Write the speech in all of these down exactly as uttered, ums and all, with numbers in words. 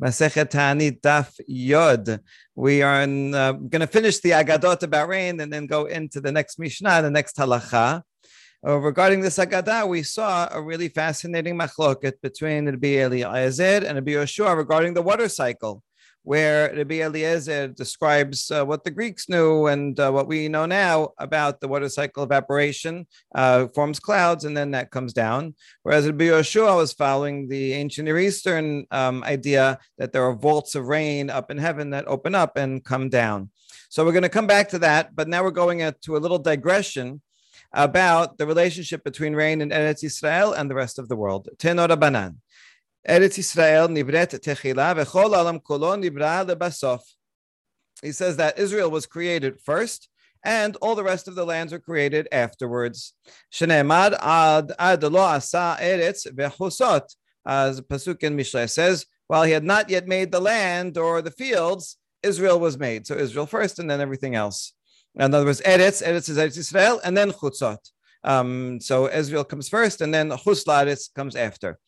Masechet Ta'anit Daf Yod. We are uh, going to finish the Agadot about rain and then go into the next Mishnah, the next Halakha. Uh, regarding this Agadah, we saw a really fascinating Machloket between Rabbi Eliezer and Rabbi Yehoshua regarding the water cycle, where Rabbi Eliezer describes uh, what the Greeks knew and uh, what we know now about the water cycle evaporation, uh, forms clouds, and then that comes down. Whereas Rabbi Yehoshua was following the ancient Near Eastern um, idea that there are vaults of rain up in heaven that open up and come down. So we're going to come back to that, but now we're going to a little digression about the relationship between rain in Eretz Yisrael and the rest of the world. Tenor Banan. Eretz Yisrael nibret techila v'chol alam kolo nibra lebasof. He says that Israel was created first, and all the rest of the lands were created afterwards. Shneimad ad ad lo asa eretz v'chusot, as Pasuk in Mishlei says, while he had not yet made the land or the fields, Israel was made. So Israel first, and then everything else. In other words, eretz eretz is Eretz Yisrael, and then chutzot. Um, so Israel comes first, and then chutz la'aretz comes after.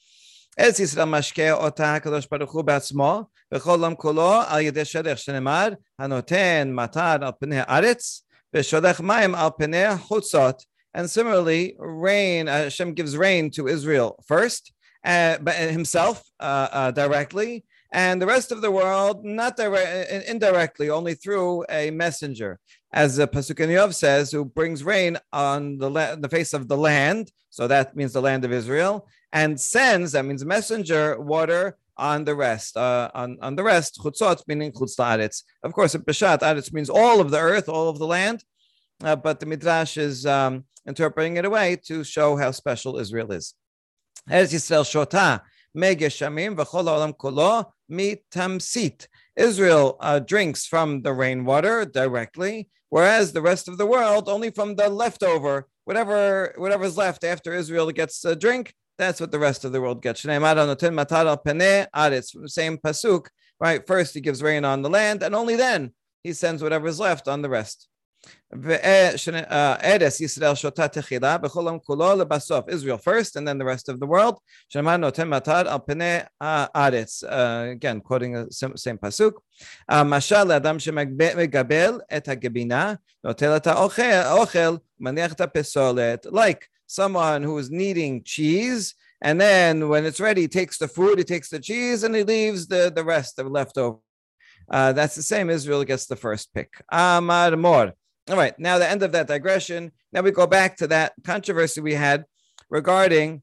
Eretz Yisrael mashkeh otah HaKadosh Baruch Hu b'atzmo v'chol olam kulo al yedei shelech shenemar hanoten matar al pnei haaretz v'sholech mayim al pnei chutzot. And similarly, rain, Hashem gives rain to Israel first, uh, but himself uh, uh, directly, and the rest of the world not direct, indirectly, only through a messenger, as the Pasuk in Yov says, who brings rain on the, la- the face of the land. So that means the land of Israel. And sends, that means messenger, water on the rest, uh, on, on the rest, chutzot, meaning chutz la'aretz. Of course, in Peshat, aretz means all of the earth, all of the land, uh, but the Midrash is um, interpreting it away to show how special Israel is. Eretz Yisrael shota, megeshamim, v'chol ha'olam kolo, mitamsit. Israel uh, drinks from the rainwater directly, whereas the rest of the world only from the leftover, whatever whatever's left after Israel gets a drink. That's what the rest of the world gets. Same pasuk, right? First, he gives rain on the land, and only then he sends whatever is left on the rest. Israel first, and then the rest of the world. Uh, again, quoting the same pasuk. Like someone who is kneading cheese, and then when it's ready, he takes the food, he takes the cheese, and he leaves the, the rest, the leftover. Uh, that's the same. Israel gets the first pick. Amar Mor. All right, now the end of that digression. Now we go back to that controversy we had regarding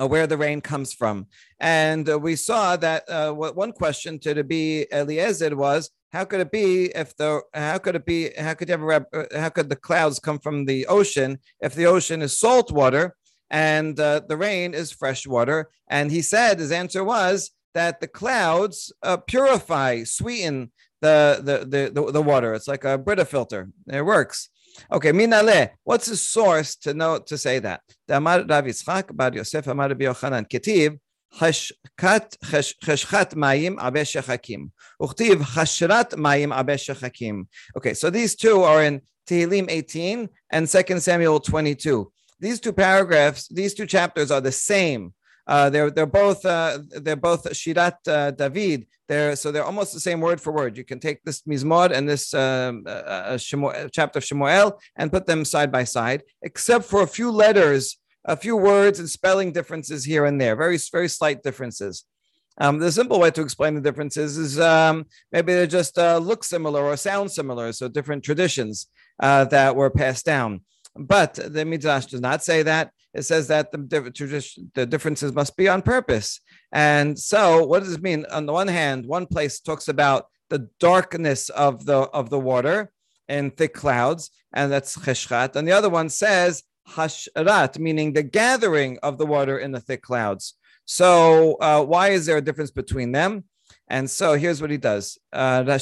uh, where the rain comes from. And uh, we saw that uh, what one question to Rabbi Eliezer was, how could it be if the how could it be how could you have a, how could the clouds come from the ocean if the ocean is salt water and uh, the rain is fresh water? And he said his answer was that the clouds uh, purify, sweeten the the, the the the water. It's like a Brita filter. It works. Okay, minale. What's the source to know to say that? Amar Rav Yitzchak bar Yosef Amar Rabbi Yochanan Ketiv. Chashchat chashchat mayim abeshachakim. Uchtiv chashrat mayim abeshachakim. Okay, so these two are in Tehillim eighteen and Second Samuel twenty-two. These two paragraphs, these two chapters are the same. Uh, they're they're both uh, they're both Shirat uh, David. They're so they're almost the same word for word. You can take this Mizmor and this um, uh, uh, Shemo- chapter of Shmuel and put them side by side, except for a few letters. A few words and spelling differences here and there, very, very slight differences. Um, the simple way to explain the differences is um, maybe they just uh, look similar or sound similar, so different traditions uh, that were passed down. But the Midrash does not say that. It says that the, diff- the differences must be on purpose. And so what does it mean? On the one hand, one place talks about the darkness of the, of the water and thick clouds, and that's cheshchat. And the other one says, hashrat, meaning the gathering of the water in the thick clouds. So uh, why is there a difference between them? And so here's what he does. Uh, in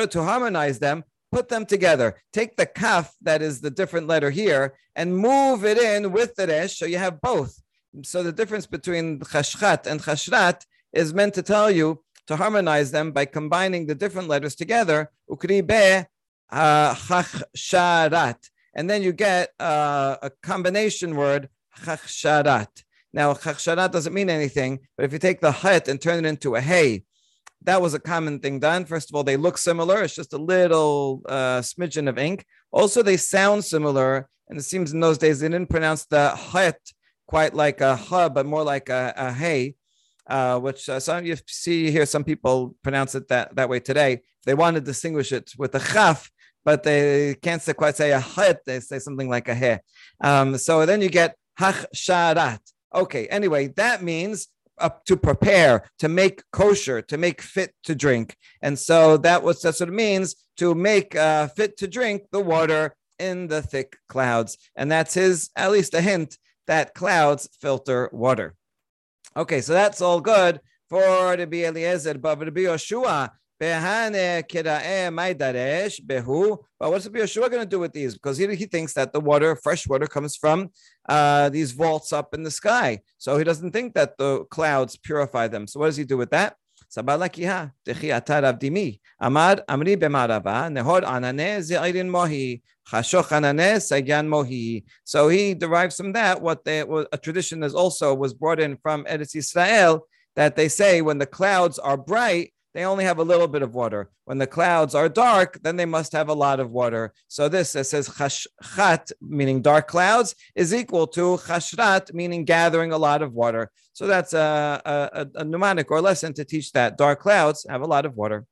order to harmonize them, put them together. Take the kaf, that is the different letter here, and move it in with the resh, so you have both. So the difference between chashchat and chashrat is meant to tell you to harmonize them by combining the different letters together. Ukri be chashrat. And then you get uh, a combination word, chashrat. Now, chashrat doesn't mean anything, but if you take the het and turn it into a hey, that was a common thing done. First of all, they look similar. It's just a little uh, smidgen of ink. Also, they sound similar. And it seems in those days, they didn't pronounce the het quite like a ha, but more like a, a hey, uh, which uh, some you see, you hear some people pronounce it that, that way today. They want to distinguish it with a chaf, but they can't say, quite say a het. They say something like a he. Um, so then you get hachsharat. Okay, anyway, that means up to prepare, to make kosher, to make fit to drink. And so that was, that's what it means to make uh, fit to drink the water in the thick clouds. And that's his, at least a hint that clouds filter water. Okay, so that's all good for Rabbi Eliezer, but Rabbi Yehoshua, Behane Kirae Maidaresh Behu. But what's Rabbi Yehoshua going to do with these? Because he, he thinks that the water, fresh water, comes from uh, these vaults up in the sky. So he doesn't think that the clouds purify them. So what does he do with that? Sabalakiha Dechi Atarav Dimi Amar Amri Bemarava Nehor Anane Zeirin Mohi Chashoch Anane Sagyan Mohi. So he derives from that what they, a tradition that also was brought in from Eretz Yisrael, that they say when the clouds are bright, they only have a little bit of water. When the clouds are dark, then they must have a lot of water. So this, it says chashchat, meaning dark clouds, is equal to chashrat, meaning gathering a lot of water. So that's a, a, a mnemonic or lesson to teach that dark clouds have a lot of water.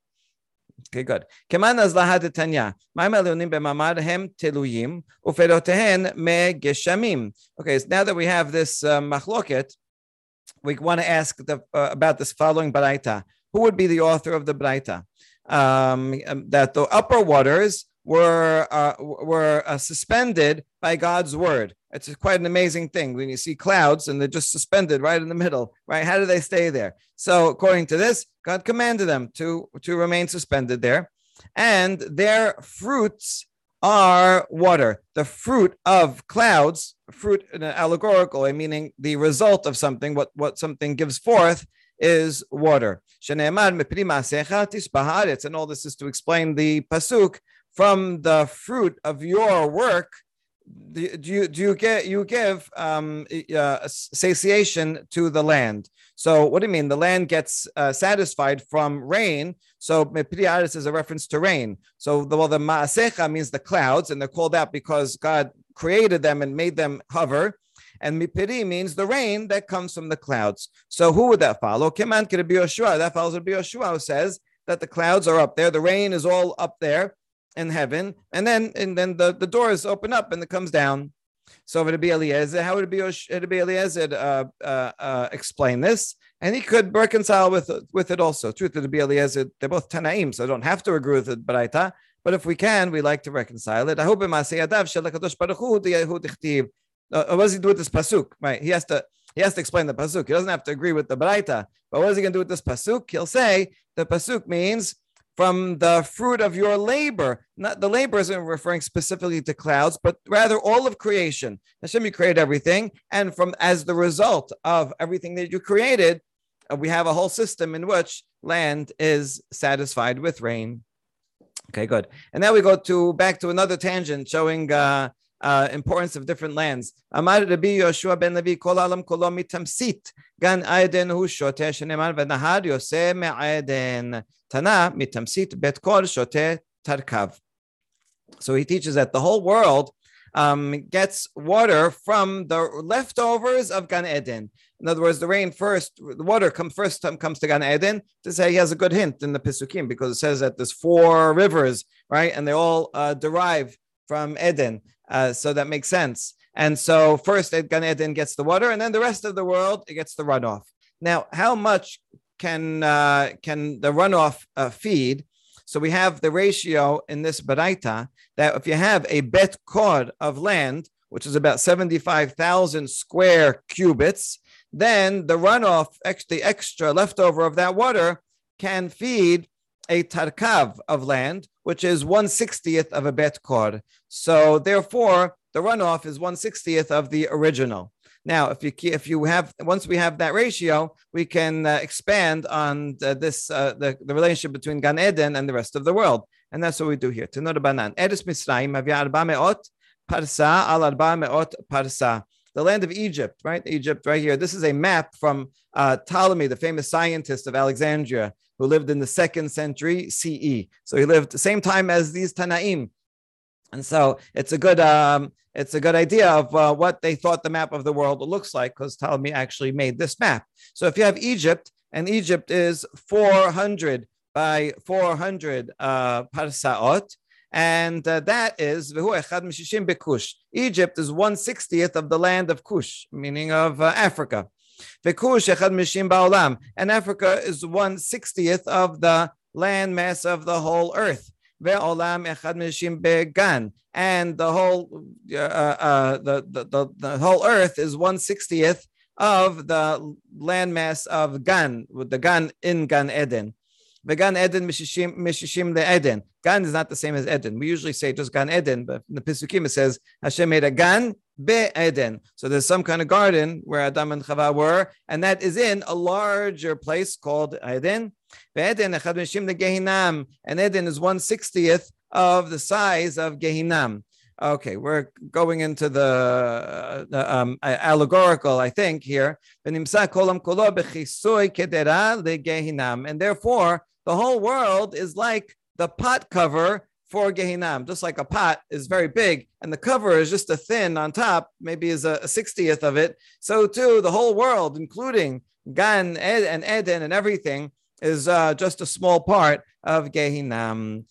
Okay, good. Okay, so now that we have this uh, machloket, we want to ask the, uh, about this following baraita. Who would be the author of the baraita? Um, that the upper waters were uh, were uh, suspended by God's word. It's quite an amazing thing when you see clouds and they're just suspended right in the middle, right? How do they stay there? So according to this, God commanded them to, to remain suspended there. And their fruits are water. The fruit of clouds, fruit in an allegorical way, meaning the result of something, what, what something gives forth, is water. And all this is to explain the pasuk, from the fruit of your work, do you, do you get you give um, uh, satiation to the land. So what do you mean? The land gets uh, satisfied from rain. So mepriaris is a reference to rain. So the, well, the maasecha means the clouds, and they're called out because God created them and made them hover. And mipiri means the rain that comes from the clouds. So who would that follow? Keman Rabbi Yehoshua. That follows Rabbi Yehoshua, who says that the clouds are up there, the rain is all up there in heaven, and then and then the, the doors open up and it comes down. So Rabbi Eliezer, how would Rabbi Eliezer uh, uh, uh, explain this? And he could reconcile with with it also. Truth to Rabbi Eliezer, they're both tanaim, so I don't have to agree with it, baraita. But if we can, we like to reconcile it. I hope it. Uh, what does he do with this pasuk? Right, he has to he has to explain the pasuk. He doesn't have to agree with the baraita, but what is he going to do with this pasuk? He'll say the pasuk means from the fruit of your labor. Not the labor isn't referring specifically to clouds, but rather all of creation. Hashem, you created everything, and from as the result of everything that you created, uh, we have a whole system in which land is satisfied with rain. Okay, good. And now we go to back to another tangent showing. Uh, Uh, importance of different lands. Amar Rabbi Yehoshua ben Levi, Kol Alam Kolo Mitamsit, Gan Eden Hu Shoteh Shenemar V'Nahar Yoseh Me'Eden Tana Mitamsit Bet Kol Shoteh Tarkav. So he teaches that the whole world um, gets water from the leftovers of Gan Eden. In other words, the rain first, the water come first comes to Gan Eden. To say he has a good hint in the Pesukim because it says that there's four rivers, right? And they all uh, derive from Eden. Uh, so that makes sense. And so first, Gan Eden gets the water, and then the rest of the world, it gets the runoff. Now, how much can uh, can the runoff uh, feed? So we have the ratio in this baraita that if you have a bet kor of land, which is about seventy-five thousand square cubits, then the runoff, the extra leftover of that water, can feed a tarkav of land, which is one sixtieth of a bet kor. So therefore, the runoff is one sixtieth of the original. Now, if you if you have once we have that ratio, we can uh, expand on uh, this uh, the, the relationship between Gan Eden and the rest of the world, and that's what we do here. Tenor Banan. Eretz Misraim havia arba me'ot parsa al arba me'ot parsa. the land of Egypt, right? Egypt right here. This is a map from uh, Ptolemy, the famous scientist of Alexandria, who lived in the second century C E. So he lived the same time as these tanaim. And so it's a good um, it's a good idea of uh, what they thought the map of the world looks like, because Ptolemy actually made this map. So if you have Egypt, and Egypt is four hundred by four hundred uh, parsaot, and uh, that is Egypt is one sixtieth of the land of Kush, meaning of uh, Africa. And Africa is one sixtieth of the landmass of the whole earth. And the whole uh, uh, the, the, the, the whole earth is one sixtieth of the landmass of Gan, with the Gan in Gan Eden. The Gan Eden Mishishim Mishishim the Eden. Gan is not the same as Eden. We usually say just Gan Eden, but in the Pesukim it says Hashem made a Gan be Eden. So there's some kind of garden where Adam and Chava were, and that is in a larger place called Eden. Eden echad mishim the Gehinnom, and Eden is one sixtieth of the size of Gehinnom. Okay, we're going into the uh, um, allegorical, I think, here. And therefore, the whole world is like the pot cover for Gehinnom. Just like a pot is very big, and the cover is just a thin on top, maybe is a sixtieth of it. So too, the whole world, including Gan and Eden and everything, is uh, just a small part of Gehinnom.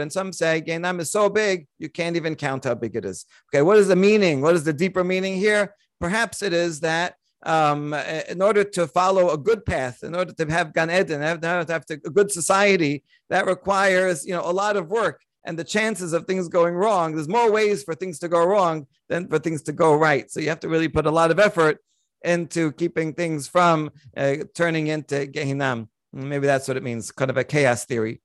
And some say Gehinnom is so big, you can't even count how big it is. Okay, what is the meaning? What is the deeper meaning here? Perhaps it is that um, in order to follow a good path, in order to have Gan Eden, in order to have to, a good society, that requires you know a lot of work, and the chances of things going wrong, there's more ways for things to go wrong than for things to go right. So you have to really put a lot of effort into keeping things from uh, turning into Gehinnom. Maybe that's what it means, kind of a chaos theory.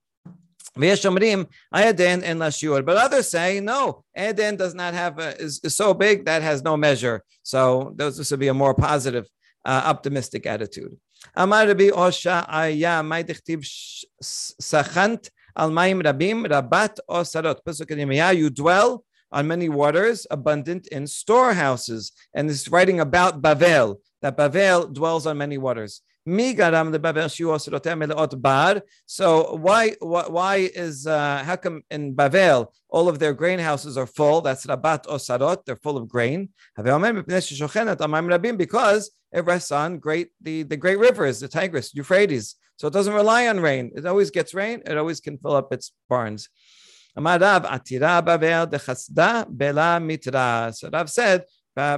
But others say, no, Eden does not have, a, is, is so big that has no measure. So those, this would be a more positive, uh, optimistic attitude. You dwell on many waters, abundant in storehouses. And this is writing about Bavel, that Bavel dwells on many waters. So why, why, why is, uh, how come in Bavel, all of their grain houses are full? That's rabat osarot, they're full of grain. Because it rests on great, the, the great rivers, the Tigris, Euphrates. So it doesn't rely on rain. It always gets rain. It always can fill up its barns. So Rav said,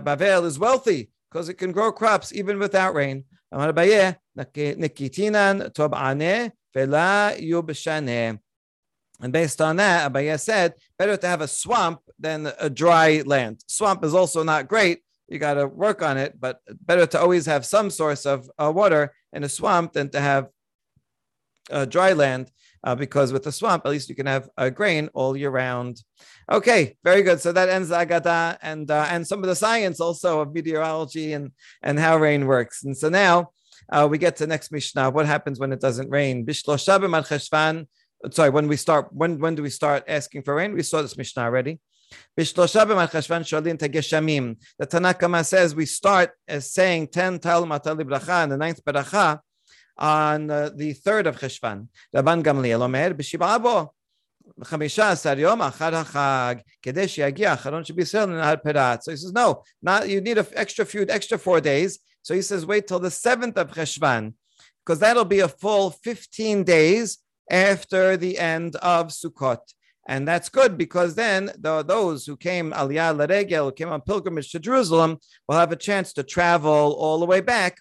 Bavel is wealthy because it can grow crops even without rain. And based on that, Abaye said, better to have a swamp than a dry land. Swamp is also not great. You got to work on it, but better to always have some source of uh, water in a swamp than to have uh, dry land. Uh, because with the swamp, at least you can have a uh, grain all year round. Okay, very good. So that ends the Agadah and uh, and some of the science also of meteorology and, and how rain works. And so now uh, we get to next Mishnah. What happens when it doesn't rain? Bishloshabem al Chesvan. Sorry, when we start, when when do we start asking for rain? We saw this Mishnah already. Bishloshabem al Chesvan sholin tegeshamim. The Tanakh Kama says we start as saying ten tal matali bracha, the ninth bracha, on uh, the third of Cheshvan. Rabban Gamliel omer b'shib'a bo fifteen yom achar hachag kedei sheyagia acharon sheb'Yisrael nehar perat. So he says, no, not you need an extra few, extra four days. So he says, wait till the seventh of Cheshvan, because that'll be a full fifteen days after the end of Sukkot. And that's good because then the, those who came aliyah l'regel, who came on pilgrimage to Jerusalem, will have a chance to travel all the way back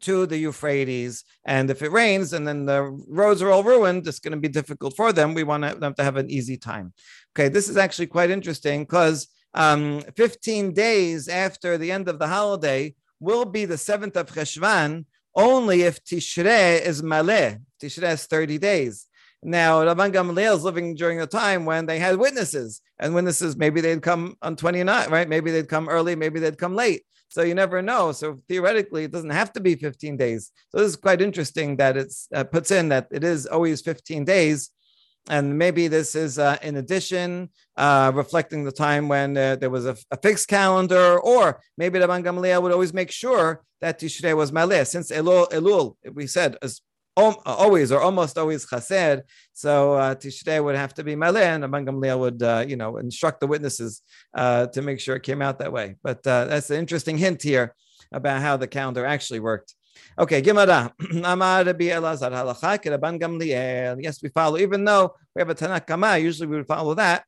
to the Euphrates, and if it rains and then the roads are all ruined, it's going to be difficult for them. We want them to have an easy time. Okay, this is actually quite interesting because um, fifteen days after the end of the holiday will be the seventh of Cheshvan, only if Tishrei is Maleh. Tishrei is thirty days. Now, Rabban Gamliel is living during a time when they had witnesses, and witnesses, maybe they'd come on twenty-nine, right? Maybe they'd come early, maybe they'd come late. So you never know. So theoretically, it doesn't have to be fifteen days. So this is quite interesting that it uh, puts in that it is always fifteen days And maybe this is uh, in addition, uh, reflecting the time when uh, there was a, a fixed calendar, or maybe Rabban Gamliel would always make sure that Tishrei was Maleh, since Elul, Elul we said, is always or almost always Chaser, so uh, Tishrei would have to be Maleh, and Rabban Gamliel would, uh, you know, instruct the witnesses uh, to make sure it came out that way. But uh, that's an interesting hint here about how the calendar actually worked. Okay, Gemara. Amar Rabbi Elazar Halakha ke Rabban Gamliel. Yes, we follow. Even though we have a Tanakh Kama, usually we would follow that,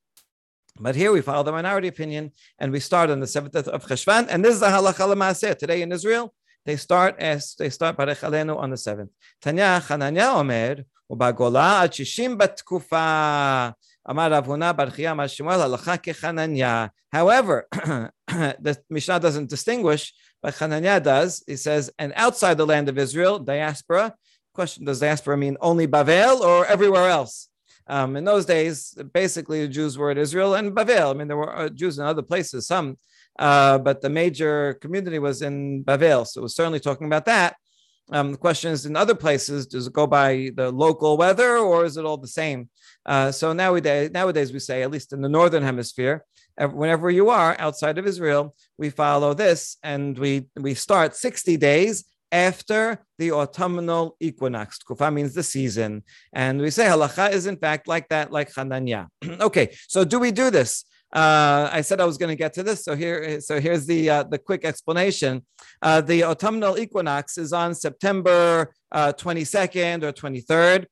but here we follow the minority opinion, and we start on the seventh of Chesvan. And this is the Halakha L'Maaseh today in Israel. They start as they start Barech Aleinu on the seventh. Tanya Chananya Omer uBagola ad shishim batkufa. Amar Rav Huna bar Chiya amar Shmuel Halakha ke Chananya. However, the Mishnah doesn't distinguish. But Chananya does. He says, and outside the land of Israel, diaspora. Question: does diaspora mean only Bavel or everywhere else? Um, in those days, basically the Jews were in Israel and Bavel. I mean, there were Jews in other places, some, uh, but the major community was in Bavel. So it was certainly talking about that. Um, the question is, in other places, does it go by the local weather or is it all the same? Uh, so nowadays, nowadays we say, at least in the northern hemisphere, whenever you are outside of Israel, we follow this, and we, we start sixty days after the autumnal equinox. Tkufa means the season, and we say halakha is in fact like that, like Chananya. Okay, so do we do this? Uh, I said I was going to get to this, so here, so here's the uh, the quick explanation. Uh, the autumnal equinox is on September uh, twenty-second or twenty-third,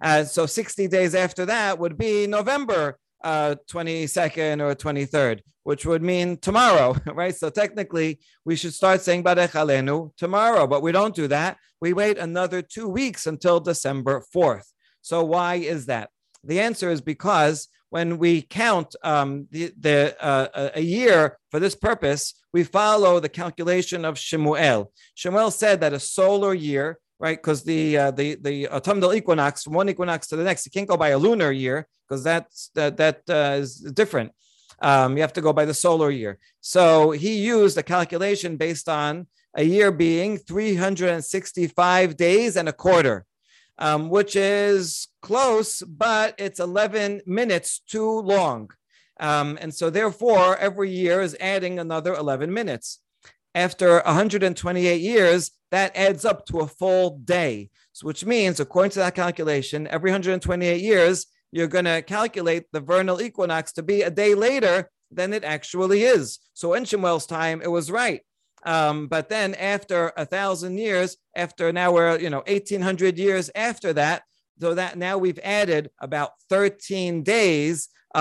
uh, so sixty days after that would be November Uh, twenty-second or twenty-third, which would mean tomorrow, right? So technically, we should start saying Barech Aleinu tomorrow, but we don't do that. We wait another two weeks until December fourth. So why is that? The answer is because when we count um, the, the uh, a year for this purpose, we follow the calculation of Shmuel. Shmuel said that a solar year, right? Because the uh, the the autumnal equinox, from one equinox to the next, you can't go by a lunar year because that's that that uh, is different. Um, you have to go by the solar year. So he used a calculation based on a year being three hundred sixty-five days and a quarter, um, which is close, but it's eleven minutes too long, um, and so therefore every year is adding another eleven minutes. After one hundred twenty-eight years, that adds up to a full day, so which means, according to that calculation, every one hundred twenty-eight years, you're going to calculate the vernal equinox to be a day later than it actually is. So in Shmuel's time, it was right. Um, but then after one thousand years, after now we're, you know, eighteen hundred years after that, so that now we've added about thirteen days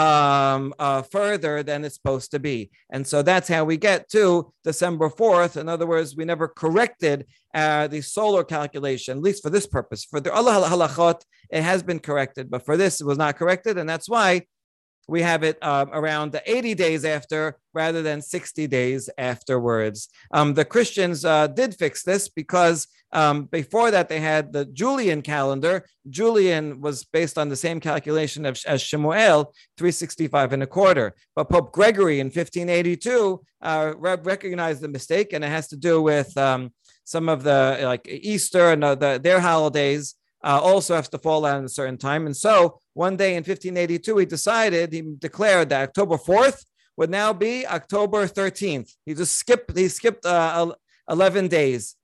um, uh, further than it's supposed to be. And so that's how we get to December fourth. In other words, we never corrected uh, the solar calculation, at least for this purpose. For the other halachot, it has been corrected, but for this, it was not corrected. And that's why we have it uh, around eighty days after rather than sixty days afterwards. Um, the Christians uh, did fix this because um, before that they had the Julian calendar. Julian was based on the same calculation of, as Shmuel, three hundred sixty-five and a quarter. But Pope Gregory in fifteen eighty-two uh, recognized the mistake, and it has to do with um, some of the like Easter and uh, the, their holidays. Uh, also has to fall out at a certain time. And so one day in fifteen eighty-two, he decided, he declared that October fourth would now be October thirteenth. He just skipped, he skipped uh, eleven days.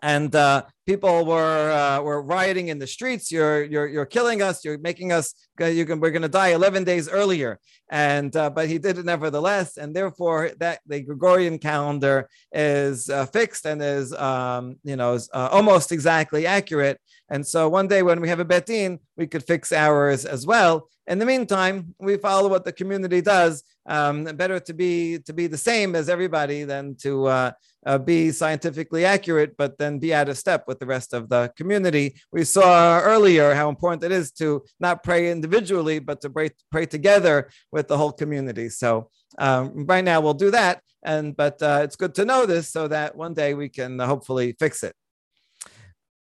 And uh, people were uh, were rioting in the streets. You're you're you're killing us. You're making us. You can we're going to die eleven days earlier. And uh, but he did it nevertheless. And therefore, that the Gregorian calendar is uh, fixed and is um, you know is, uh, almost exactly accurate. And so one day when we have a bet din, we could fix ours as well. In the meantime, we follow what the community does. Um, better to be to be the same as everybody than to uh, uh, be scientifically accurate, but then be out of step with the rest of the community. We saw earlier how important it is to not pray individually, but to pray, pray together with the whole community. So um, right now we'll do that, and but uh, it's good to know this so that one day we can hopefully fix it.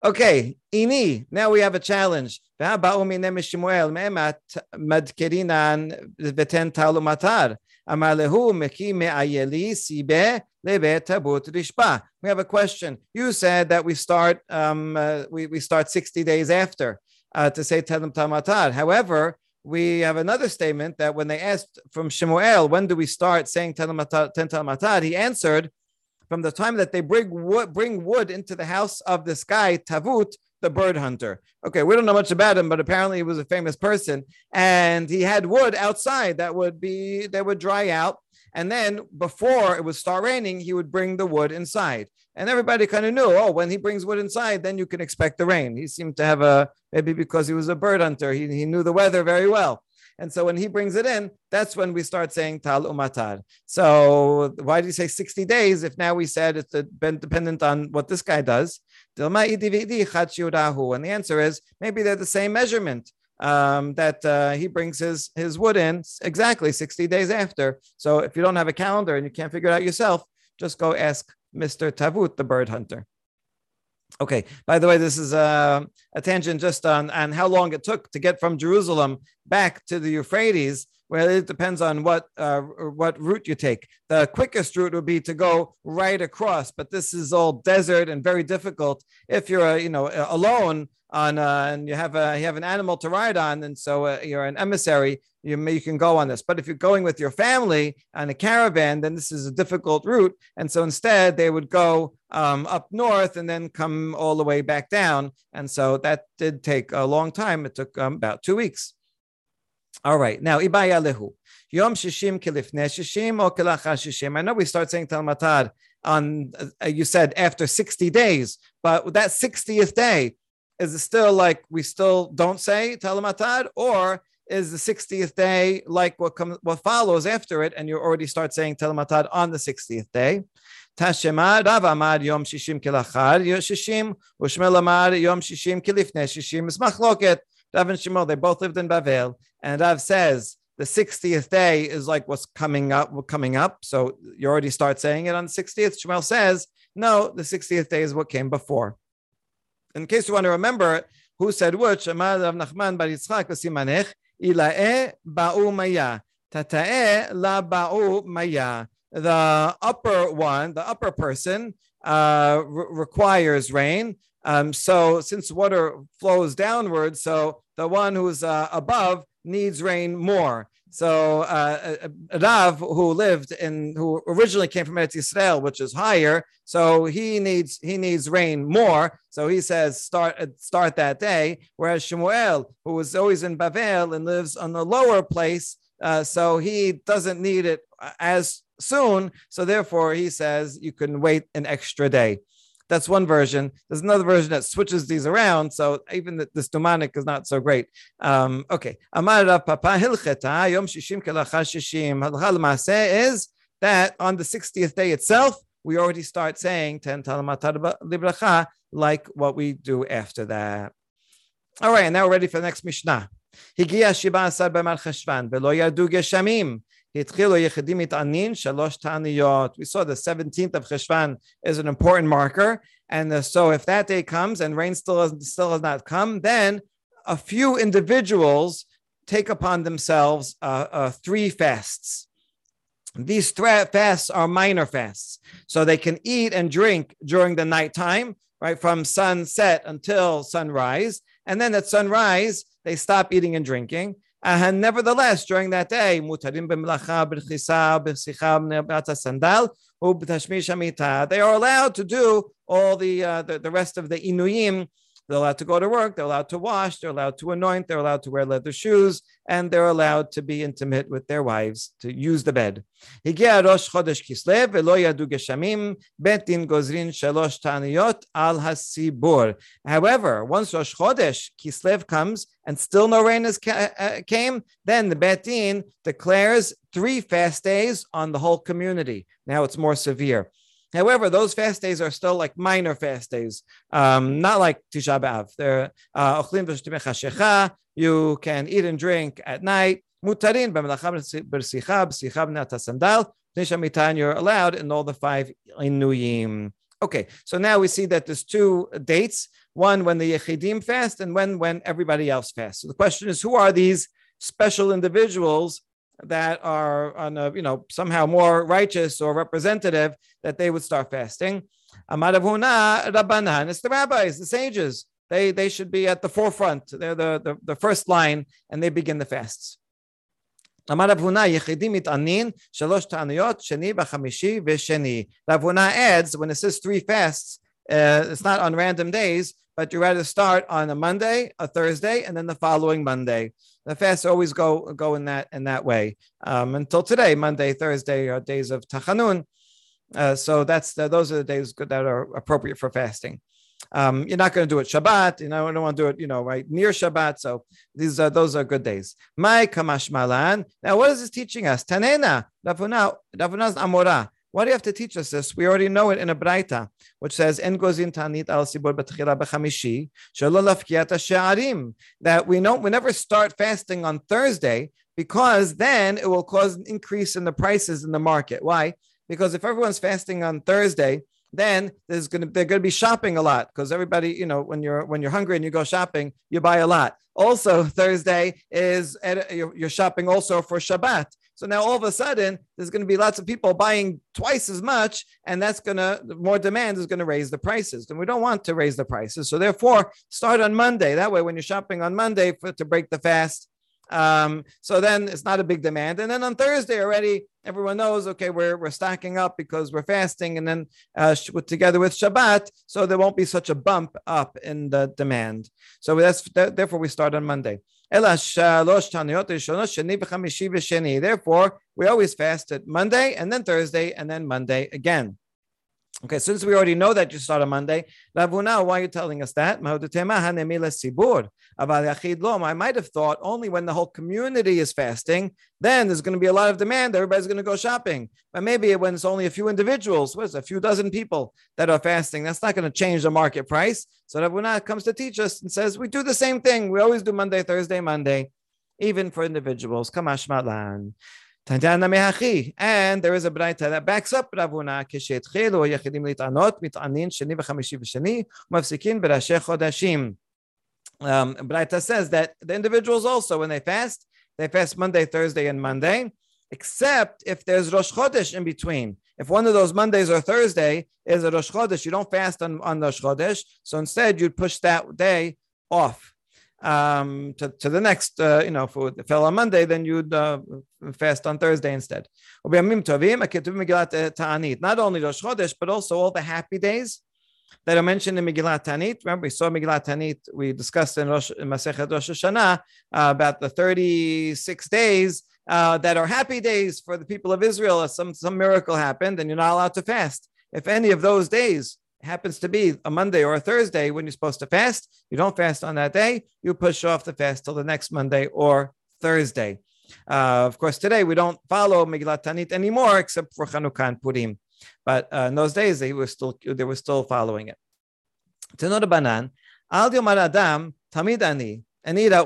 Okay, Ini, now we have a challenge. We have a question. You said that we start um, uh, we, we start sixty days after. uh, to say Telem Tamatar. However, we have another statement that when they asked from Shmuel, when do we start saying Telem Tamatar, he answered, from the time that they bring wood, bring wood into the house of this guy, Tavut, the bird hunter. Okay, we don't know much about him, but apparently he was a famous person, and he had wood outside that would be that would dry out, and then before it would start raining, he would bring the wood inside, and everybody kind of knew, oh, when he brings wood inside, then you can expect the rain. He seemed to have a, maybe because he was a bird hunter, he, he knew the weather very well. And so when he brings it in, that's when we start saying Tal Umatar. So why do you say sixty days if now we said it's dependent on what this guy does? And the answer is maybe they're the same measurement, um, that uh, he brings his, his wood in exactly sixty days after. So if you don't have a calendar and you can't figure it out yourself, just go ask Mister Tavut, the bird hunter. Okay, by the way, this is a, a tangent just on, on how long it took to get from Jerusalem back to the Euphrates, where it depends on what uh, what route you take. The quickest route would be to go right across, but this is all desert and very difficult if you're uh, you know alone on uh, and you have a you have an animal to ride on, and so uh, you're an emissary. You may, you can go on this, but if you're going with your family on a caravan, then this is a difficult route. And so instead they would go um, up north and then come all the way back down. And so that did take a long time. It took um, about two weeks. All right. Now, Ibaya Lehu. Yom Shishim Kilifne Shishim or Kilacha Shishim. I know we start saying Tal Matar on, uh, you said after sixty days, but that sixtieth day, is it still like we still don't say Tal Matar, or is the sixtieth day like what comes, what follows after it, and you already start saying Telem Atad on the sixtieth day? Tashema Rav Amar Yom Shishim Kilachar Yom Shishim, Ushmel Amar Yom Shishim Kilifne Shishim. It's Machloket. Rav and Shmuel, they both lived in Bavel, and Rav says the sixtieth day is like what's coming up, what's coming up. So you already start saying it on the sixtieth. Shmuel says no, the sixtieth day is what came before. In case you want to remember who said which, Amar Rav Nachman Bar Yitzchak V'Simanech. Ila'e ba'u maya, tata'e la ba'u maya. The upper one, the upper person, uh, re- requires rain. Um, so since water flows downward, so the one who's uh, above needs rain more. So uh, Rav, who lived in, who originally came from Eretz Yisrael, which is higher, so he needs he needs rain more. So he says start start that day. Whereas Shmuel, who was always in Bavel and lives on the lower place, uh, so he doesn't need it as soon. So therefore, he says you can wait an extra day. That's one version. There's another version that switches these around, so even the, this demonic is not so great. Um, okay. Amar Rav Papa Hilcheta Yom Shishim Kelacha Shishim. Halakha l'maaseh is that on the sixtieth day itself, we already start saying Ten Tal Matar Libracha, like what we do after that. All right, and now we're ready for the next Mishnah. Higia Shiba Asar B'Mar Cheshvan V'Lo Yardu Geshamim. We saw the seventeenth of Cheshvan is an important marker. And so if that day comes and rain still has, still has not come, then a few individuals take upon themselves uh, uh, three fasts. These three fasts are minor fasts. So they can eat and drink during the nighttime, right, from sunset until sunrise. And then at sunrise, they stop eating and drinking. And nevertheless, during that day, they are allowed to do all the, uh, the, the rest of the inuyim. They're allowed to go to work, they're allowed to wash, they're allowed to anoint, they're allowed to wear leather shoes, and they're allowed to be intimate with their wives, to use the bed. However, once Rosh Chodesh Kislev comes and still no rain is ca- uh, came, then the Bet Din declares three fast days on the whole community. Now it's more severe. However, those fast days are still like minor fast days, um, not like Tisha B'Av. They're uh, you can eat and drink at night. You're allowed in all the five inuyim. Okay, so now we see that there's two dates, one when the Yechidim fast and when when everybody else fasts. So the question is, who are these special individuals that are on a, you know, somehow more righteous or representative that they would start fasting? Amar Rav Huna Rabbanan. It's the rabbis, the sages. They they should be at the forefront. They're the, the, the first line, and they begin the fasts. Amar Ravuna Yechidim Mitanin Shalosh Ta'aniyot Sheni B'Chamishi V'Sheni. Ravuna adds, when it says three fasts, uh, it's not on random days, but you rather start on a Monday, a Thursday, and then the following Monday. The fasts always go go in that in that way um, until today. Monday, Thursday are days of Tachanun, uh, so that's the, those are the days that are appropriate for fasting. Um, you're not going to do it Shabbat, you know. I don't want to do it, you know, right near Shabbat. So these are those are good days. My kamash malan. Now, what is this teaching us? Tanena, Ravuna, Ravuna's Amora. Why do you have to teach us this? We already know it in a baraita, which says en gozin tanit al sibur b'tchila b'chamishi shelo lafkiat ha'she'arim, that we don't we never start fasting on Thursday, because then it will cause an increase in the prices in the market. Why? Because if everyone's fasting on Thursday, then there's going to they're going to be shopping a lot, because everybody, you know, when you're when you're hungry and you go shopping, you buy a lot. Also, Thursday is you're shopping also for Shabbat. So now all of a sudden, there's going to be lots of people buying twice as much, and that's going to, more demand is going to raise the prices. And we don't want to raise the prices. So therefore, start on Monday. That way, when you're shopping on Monday for, to break the fast, um, so then it's not a big demand. And then on Thursday already, everyone knows, okay, we're we're stocking up because we're fasting, and then uh, together with Shabbat, so there won't be such a bump up in the demand. So that's therefore we start on Monday. Therefore, we always fast at Monday, and then Thursday, and then Monday again. Okay, since we already know that you start on Monday, Ravuna, why are you telling us that? I might have thought only when the whole community is fasting, then there's going to be a lot of demand. Everybody's going to go shopping. But maybe when it's only a few individuals, what is it, a few dozen people that are fasting, that's not going to change the market price. So Ravuna comes to teach us and says, we do the same thing. We always do Monday, Thursday, Monday, even for individuals. Kamashmalan. And there is a baraita that backs up Ravuna. Um, baraita says that the individuals also, when they fast, they fast Monday, Thursday, and Monday, except if there's Rosh Chodesh in between. If one of those Mondays or Thursday is a Rosh Chodesh, you don't fast on, on Rosh Chodesh, so instead you'd push that day off. Um, to, to the next, uh, you know, if it fell on Monday, then you'd uh, fast on Thursday instead. Not only Rosh Chodesh, but also all the happy days that are mentioned in Megillat Tanit. Remember, we saw Megillat Tanit, we discussed in, Rosh, in Masechet Rosh Hashanah uh, about the thirty-six days uh, that are happy days for the people of Israel. As some, some miracle happened, and you're not allowed to fast. If any of those days happens to be a Monday or a Thursday when you're supposed to fast, you don't fast on that day, you push off the fast till the next Monday or Thursday. Uh, of course, today we don't follow Megillat Tanit anymore, except for Chanukah and Purim. But uh, in those days, they were still they were still following it. Tenor Banan, Al Yomar Adam Tamid Ani. Now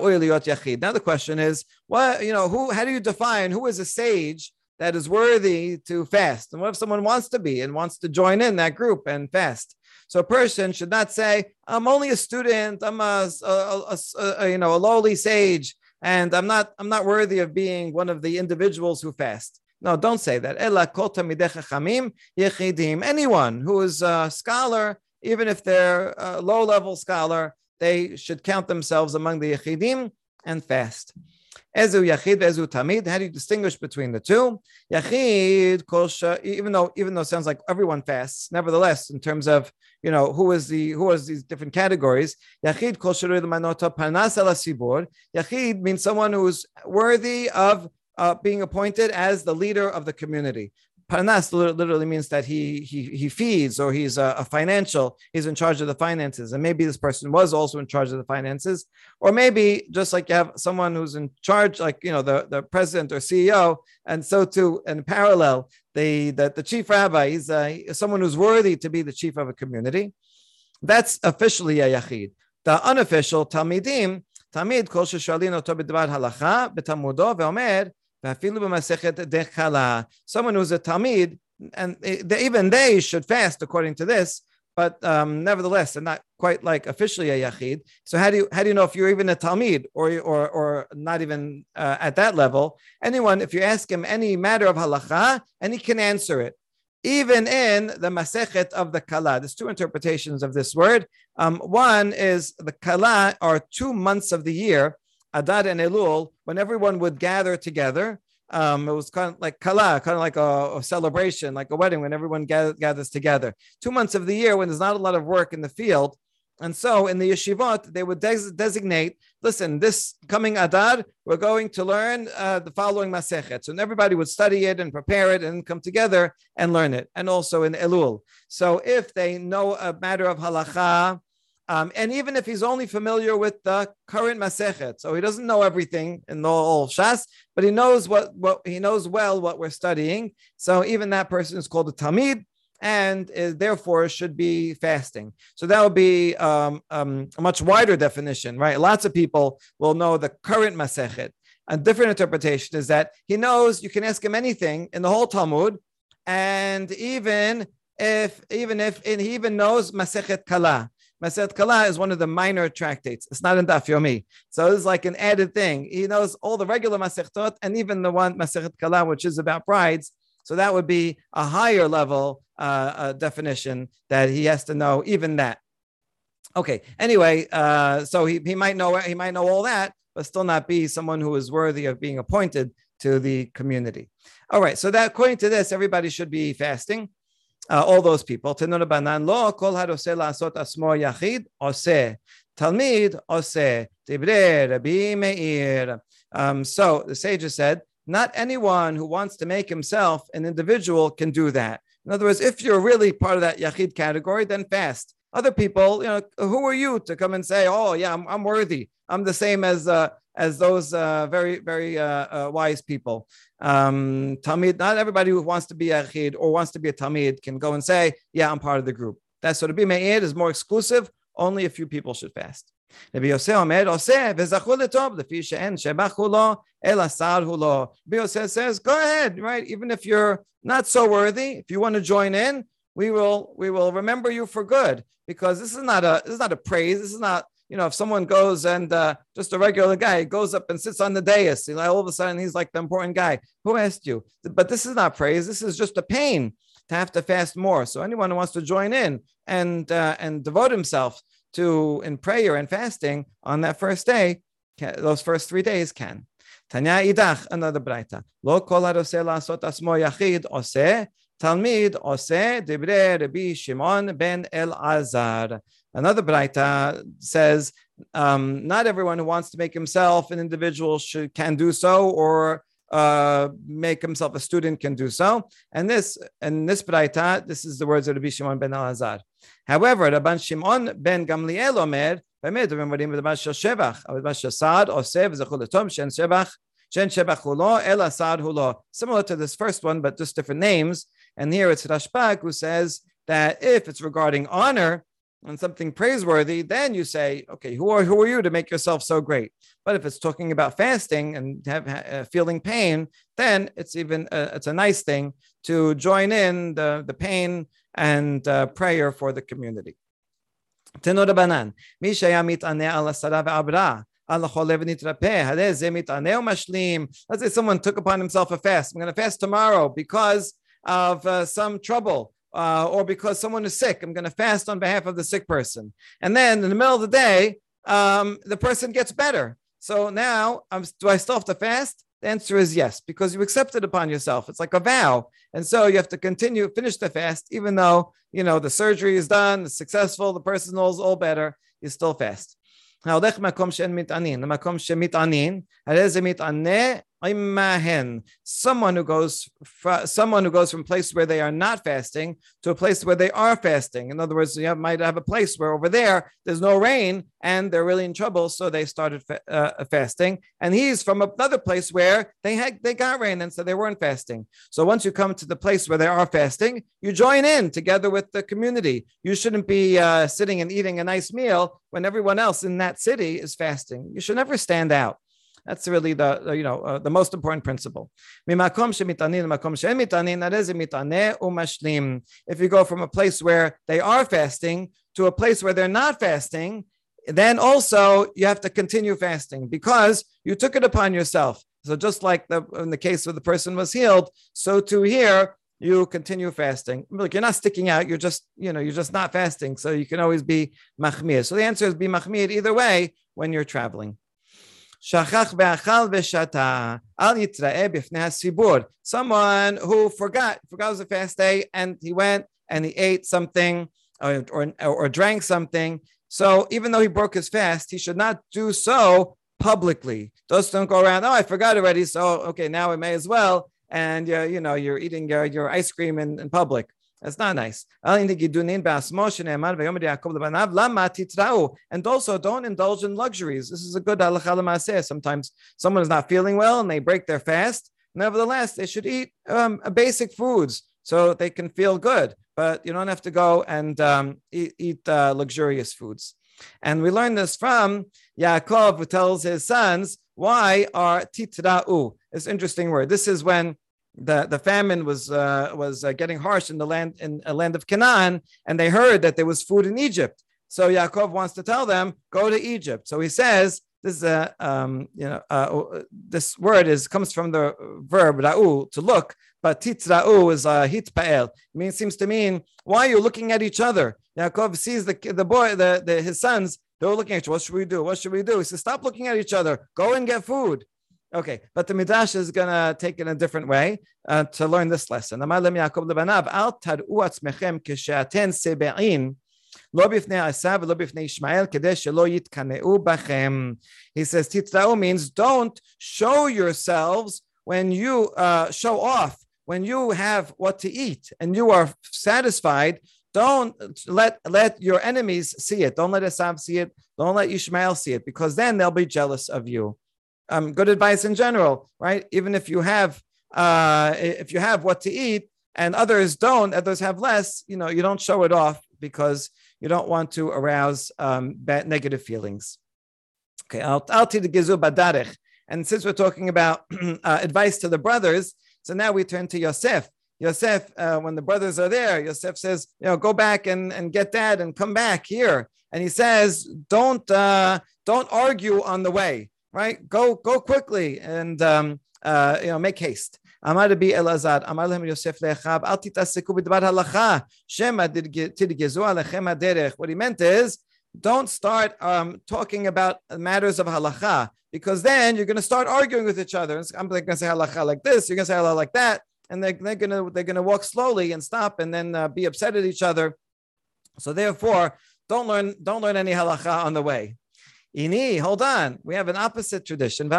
the question is, what you know, who? How do you define who is a sage that is worthy to fast? And what if someone wants to be and wants to join in that group and fast? So a person should not say, I'm only a student, I'm a, a, a, a you know, a lowly sage, and I'm not I'm not worthy of being one of the individuals who fast. No, don't say that. Ela kol tamidei chachamim yechidim. Anyone who is a scholar, even if they're a low-level scholar, they should count themselves among the yechidim and fast. Ezu yachid, ezu tamid. How do you distinguish between the two? Yachid, kosha. Even though, even though it sounds like everyone fasts, nevertheless, in terms of you know who is the who is these different categories. Yachid kosher manota panas ala sibor. Yachid means someone who is worthy of uh, being appointed as the leader of the community. Parnas literally means that he he he feeds, or he's a, a financial, he's in charge of the finances. And maybe this person was also in charge of the finances. Or maybe just like you have someone who's in charge, like, you know, the, the president or C E O, and so too, in parallel, the, the, the chief rabbi is uh, someone who's worthy to be the chief of a community. That's officially a yachid. The unofficial, Talmidim, Talmid kol sheshalin oto b'dvar halakha, b'tamudo ve'omer, someone who's a Talmid, and they, even they should fast according to this, but um, nevertheless, they're not quite like officially a Yachid. So how do you how do you know if you're even a Talmid or or, or not even uh, at that level? Anyone, if you ask him any matter of Halakha, and he can answer it. even in the Masechet of the Kala. There's two interpretations of this word. Um, one is the Kala are two months of the year, Adar and Elul, when everyone would gather together. Um, it was kind of like Kala, kind of like a, a celebration, like a wedding, when everyone gather, gathers together. Two months of the year when there's not a lot of work in the field. And so in the yeshivot, they would des- designate, listen, this coming Adar, we're going to learn uh, the following Masechet. So everybody would study it and prepare it and come together and learn it. And also in Elul. So if they know a matter of Halakha, um, and even if he's only familiar with the current Masechet, so he doesn't know everything in the whole Shas, but he knows what, what he knows well what we're studying. So even that person is called a Talmid, and is, therefore should be fasting. So that would be um, um, a much wider definition, right? Lots of people will know the current Masechet. A different interpretation is that he knows you can ask him anything in the whole Talmud, and even if even if and he even knows Masechet Kala. Masechet Kala is one of the minor tractates. It's not in Daf Yomi, so it's like an added thing. He knows all the regular Masechtot and even the one Masechet Kala, which is about brides. So that would be a higher level uh, uh, definition that he has to know even that. Okay. Anyway, uh, so he, he might know he might know all that, but still not be someone who is worthy of being appointed to the community. All right. So that according to this, everybody should be fasting. Uh, all those people. Tenor Banan lo kol haroseh la'asot asmo yachid oseh talmid oseh divrei Rabbi Meir. Um, so the sages said, not anyone who wants to make himself an individual can do that. In other words, if you're really part of that yachid category, then fast. Other people, you know, who are you to come and say, oh, yeah, I'm, I'm worthy. I'm the same as uh, as those uh, very, very uh, uh, wise people. Um, Talmid, not everybody who wants to be a yachid or wants to be a Talmid can go and say, yeah, I'm part of the group. That's so to be me'ed is more exclusive. Only a few people should fast. Rabbi Yosef Omer Oseh v'zachul letov lefi she'en shebachu lo el asar hu lo. Rabbi Yosef says, go ahead, right? Even if you're not so worthy, if you want to join in, we will we will remember you for good, because this is not a this is not a praise. This is not, you know, if someone goes and uh, just a regular guy goes up and sits on the dais, and all of a sudden he's like the important guy. Who asked you? But this is not praise. This is just a pain to have to fast more. So anyone who wants to join in and uh, and devote himself to in prayer and fasting on that first day, can, those first three days can. Tanya idach, another baraita. Lo kol haroseh la'asot asmo yachid oseh talmid oseh divrei Rabbi Shimon ben Elazar. Another baraita says, um, not everyone who wants to make himself an individual should, can do so, or uh make himself a student can do so. And this and this baraita, this is the words of Rabbi Shimon ben Elazar. However, Rabban Shimon ben Gamliel omer, similar to this first one, but just different names. And here it's Rashbak who says that if it's regarding honor and something praiseworthy, then you say, okay, who are who are you to make yourself so great? But if it's talking about fasting and have, uh, feeling pain, then it's even uh, it's a nice thing to join in the, the pain and uh, prayer for the community. Tenor Banan, let's say someone took upon himself a fast. I'm going to fast tomorrow because of uh, some trouble. Uh, or because someone is sick, I'm going to fast on behalf of the sick person. And then in the middle of the day, um, the person gets better. So now, I'm, do I still have to fast? The answer is yes, because you accept it upon yourself. It's like a vow. And so you have to continue, finish the fast, even though, you know, the surgery is done, it's successful, the person knows all better, you still fast. Someone who goes someone who goes from a place where they are not fasting to a place where they are fasting. In other words, you have, might have a place where over there there's no rain and they're really in trouble, so they started fa- uh, fasting. And he's from another place where they had they got rain and so they weren't fasting. So once you come to the place where they are fasting, you join in together with the community. You shouldn't be uh, sitting and eating a nice meal when everyone else in that city is fasting. You should never stand out. That's really the, you know, uh, the most important principle. If you go from a place where they are fasting to a place where they're not fasting, then also you have to continue fasting because you took it upon yourself. So just like the, in the case where the person was healed, so too here, you continue fasting. Look, you're not sticking out. You're just, you know, you're just not fasting. So you can always be machmir. So the answer is be machmir either way when you're traveling. Someone who forgot, forgot it was a fast day and he went and he ate something or, or, or drank something. So even though he broke his fast, he should not do so publicly. Just don't go around, oh, I forgot already. So, okay, now I may as well. And, uh, you know, you're eating your, your ice cream in, in public. That's not nice. And also, don't indulge in luxuries. This is a good halakha l'maaseh. Sometimes someone is not feeling well and they break their fast. Nevertheless, they should eat um, basic foods so they can feel good. But you don't have to go and um, eat, eat uh, luxurious foods. And we learn this from Yaakov, who tells his sons, why are titra'u? It's an interesting word. This is when the, the famine was uh, was uh, getting harsh in the land in a land of Canaan, and they heard that there was food in Egypt. So Yaakov wants to tell them, go to Egypt. So he says, this is a um, you know uh, this word is comes from the verb ra'u, to look, but titra'u is uh, hitpa'el. I mean, it seems to mean, why are you looking at each other? Yaakov sees the the boy the, the his sons. They're looking at you. What should we do? What should we do? He says, stop looking at each other. Go and get food. Okay, but the Midrash is going to take it a different way uh, to learn this lesson. He says, titra'u means don't show yourselves when you uh, show off, when you have what to eat and you are satisfied. Don't let, let your enemies see it. Don't let Esav see it. Don't let Ishmael see it, because then they'll be jealous of you. Um, good advice in general, right? Even if you have uh, if you have what to eat and others don't, others have less, you know, you don't show it off because you don't want to arouse um, bad, negative feelings. Okay, and since we're talking about uh, advice to the brothers, so now we turn to Yosef. Yosef, uh, when the brothers are there, Yosef says, you know, go back and, and get dad and come back here. And he says, don't uh, don't argue on the way, right? Go go quickly and, um, uh, you know, make haste. Amar Rabbi Elazar, Amar lehem Yosef le'echav, al titaseku b'dvar halacha, shema tirgezu alechem haderech. What he meant is, don't start um, talking about matters of halakha, because then you're going to start arguing with each other. I'm going to say halakha like this, you're going to say halakha like that. And they're, they're gonna they're gonna walk slowly and stop and then uh, be upset at each other. So therefore, don't learn don't learn any halakha on the way. Ini, hold on, we have an opposite tradition.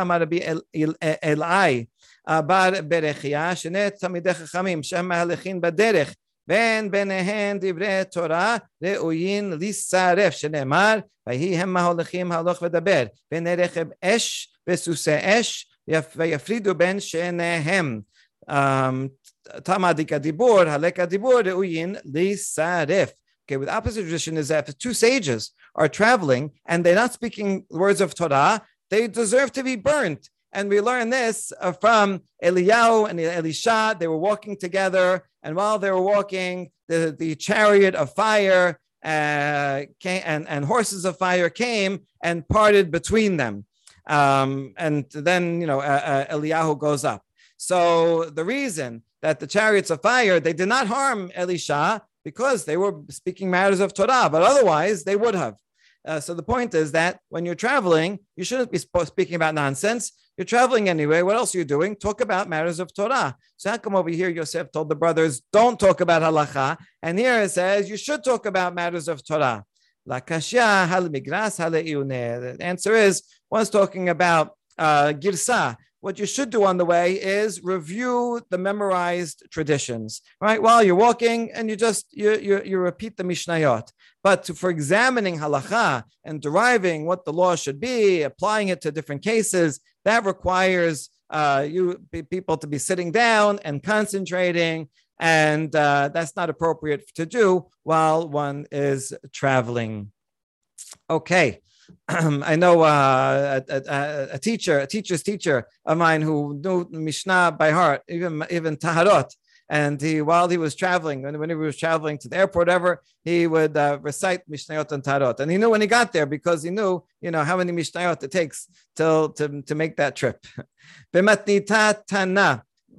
Um, okay, with opposite tradition is that if two sages are traveling and they're not speaking words of Torah, they deserve to be burnt. And we learn this from Eliyahu and Elisha. They were walking together, and while they were walking, the, the chariot of fire uh, came, and, and horses of fire came and parted between them. Um, and then, you know, uh, uh, Eliyahu goes up. So the reason that the chariots of fire, they did not harm Elisha because they were speaking matters of Torah, but otherwise they would have. Uh, so the point is that when you're traveling, you shouldn't be speaking about nonsense. You're traveling anyway. What else are you doing? Talk about matters of Torah. So how come over here Yosef told the brothers, don't talk about halakha? And here it says, you should talk about matters of Torah. La kashya hal migras hal euneh. The answer is, one's talking about uh, girsah. What you should do on the way is review the memorized traditions, right? While you're walking and you just, you you, you repeat the Mishnayot. But to, for examining halakha and deriving what the law should be, applying it to different cases, that requires uh, you people to be sitting down and concentrating. And uh, that's not appropriate to do while one is traveling. Okay. I know uh, a, a, a teacher, a teacher's teacher of mine who knew Mishnah by heart, even even Taharot. And he, while he was traveling, when, when he was traveling to the airport, ever he would uh, recite Mishnayot and Taharot. And he knew when he got there because he knew, you know, how many Mishnayot it takes till to, to make that trip.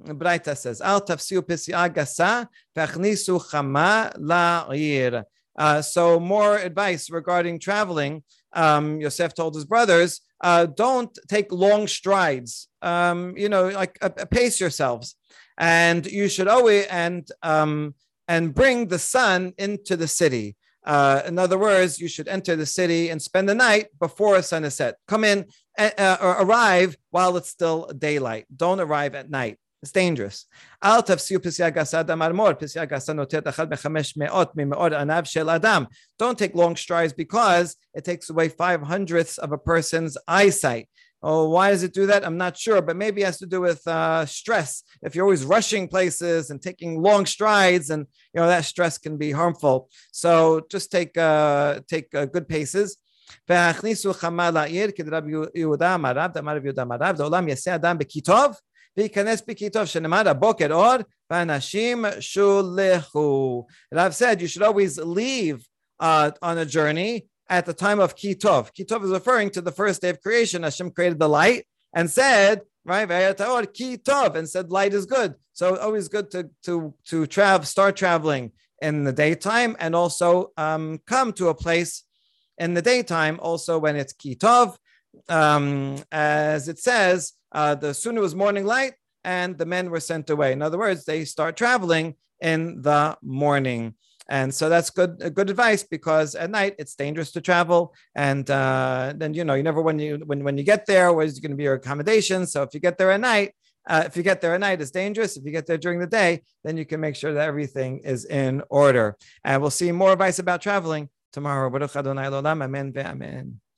Baraita says, Al tafsiu pisi'a gasa fachnisu chama la'ir. Uh, so more advice regarding traveling. Um, Yosef told his brothers, uh, don't take long strides. Um, you know, like uh, pace yourselves, and you should always and um, and bring the sun into the city. Uh, in other words, you should enter the city and spend the night before sun is set. Come in uh, uh, or arrive while it's still daylight. Don't arrive at night. It's dangerous. Don't take long strides because it takes away five hundredths of a person's eyesight. Oh, why does it do that? I'm not sure, but maybe it has to do with uh, stress. If you're always rushing places and taking long strides, and you know that stress can be harmful. So just take uh, take uh, good paces. Rav said you should always leave uh, on a journey at the time of Kitov. Kitov is referring to the first day of creation. Hashem created the light and said, right, Kitov, and said light is good. So always good to to to travel, start traveling in the daytime, and also um, come to a place in the daytime, also when it's Kitov, um, as it says. Uh, the sooner was morning light, and the men were sent away. In other words, they start traveling in the morning, and so that's good. Good advice, because at night it's dangerous to travel, and then uh, you know you never when you when when you get there, what is going to be your accommodation? So if you get there at night, uh, if you get there at night, it's dangerous. If you get there during the day, then you can make sure that everything is in order. And we'll see more advice about traveling tomorrow. Baruch Adonai l'olam, amen ve'amen.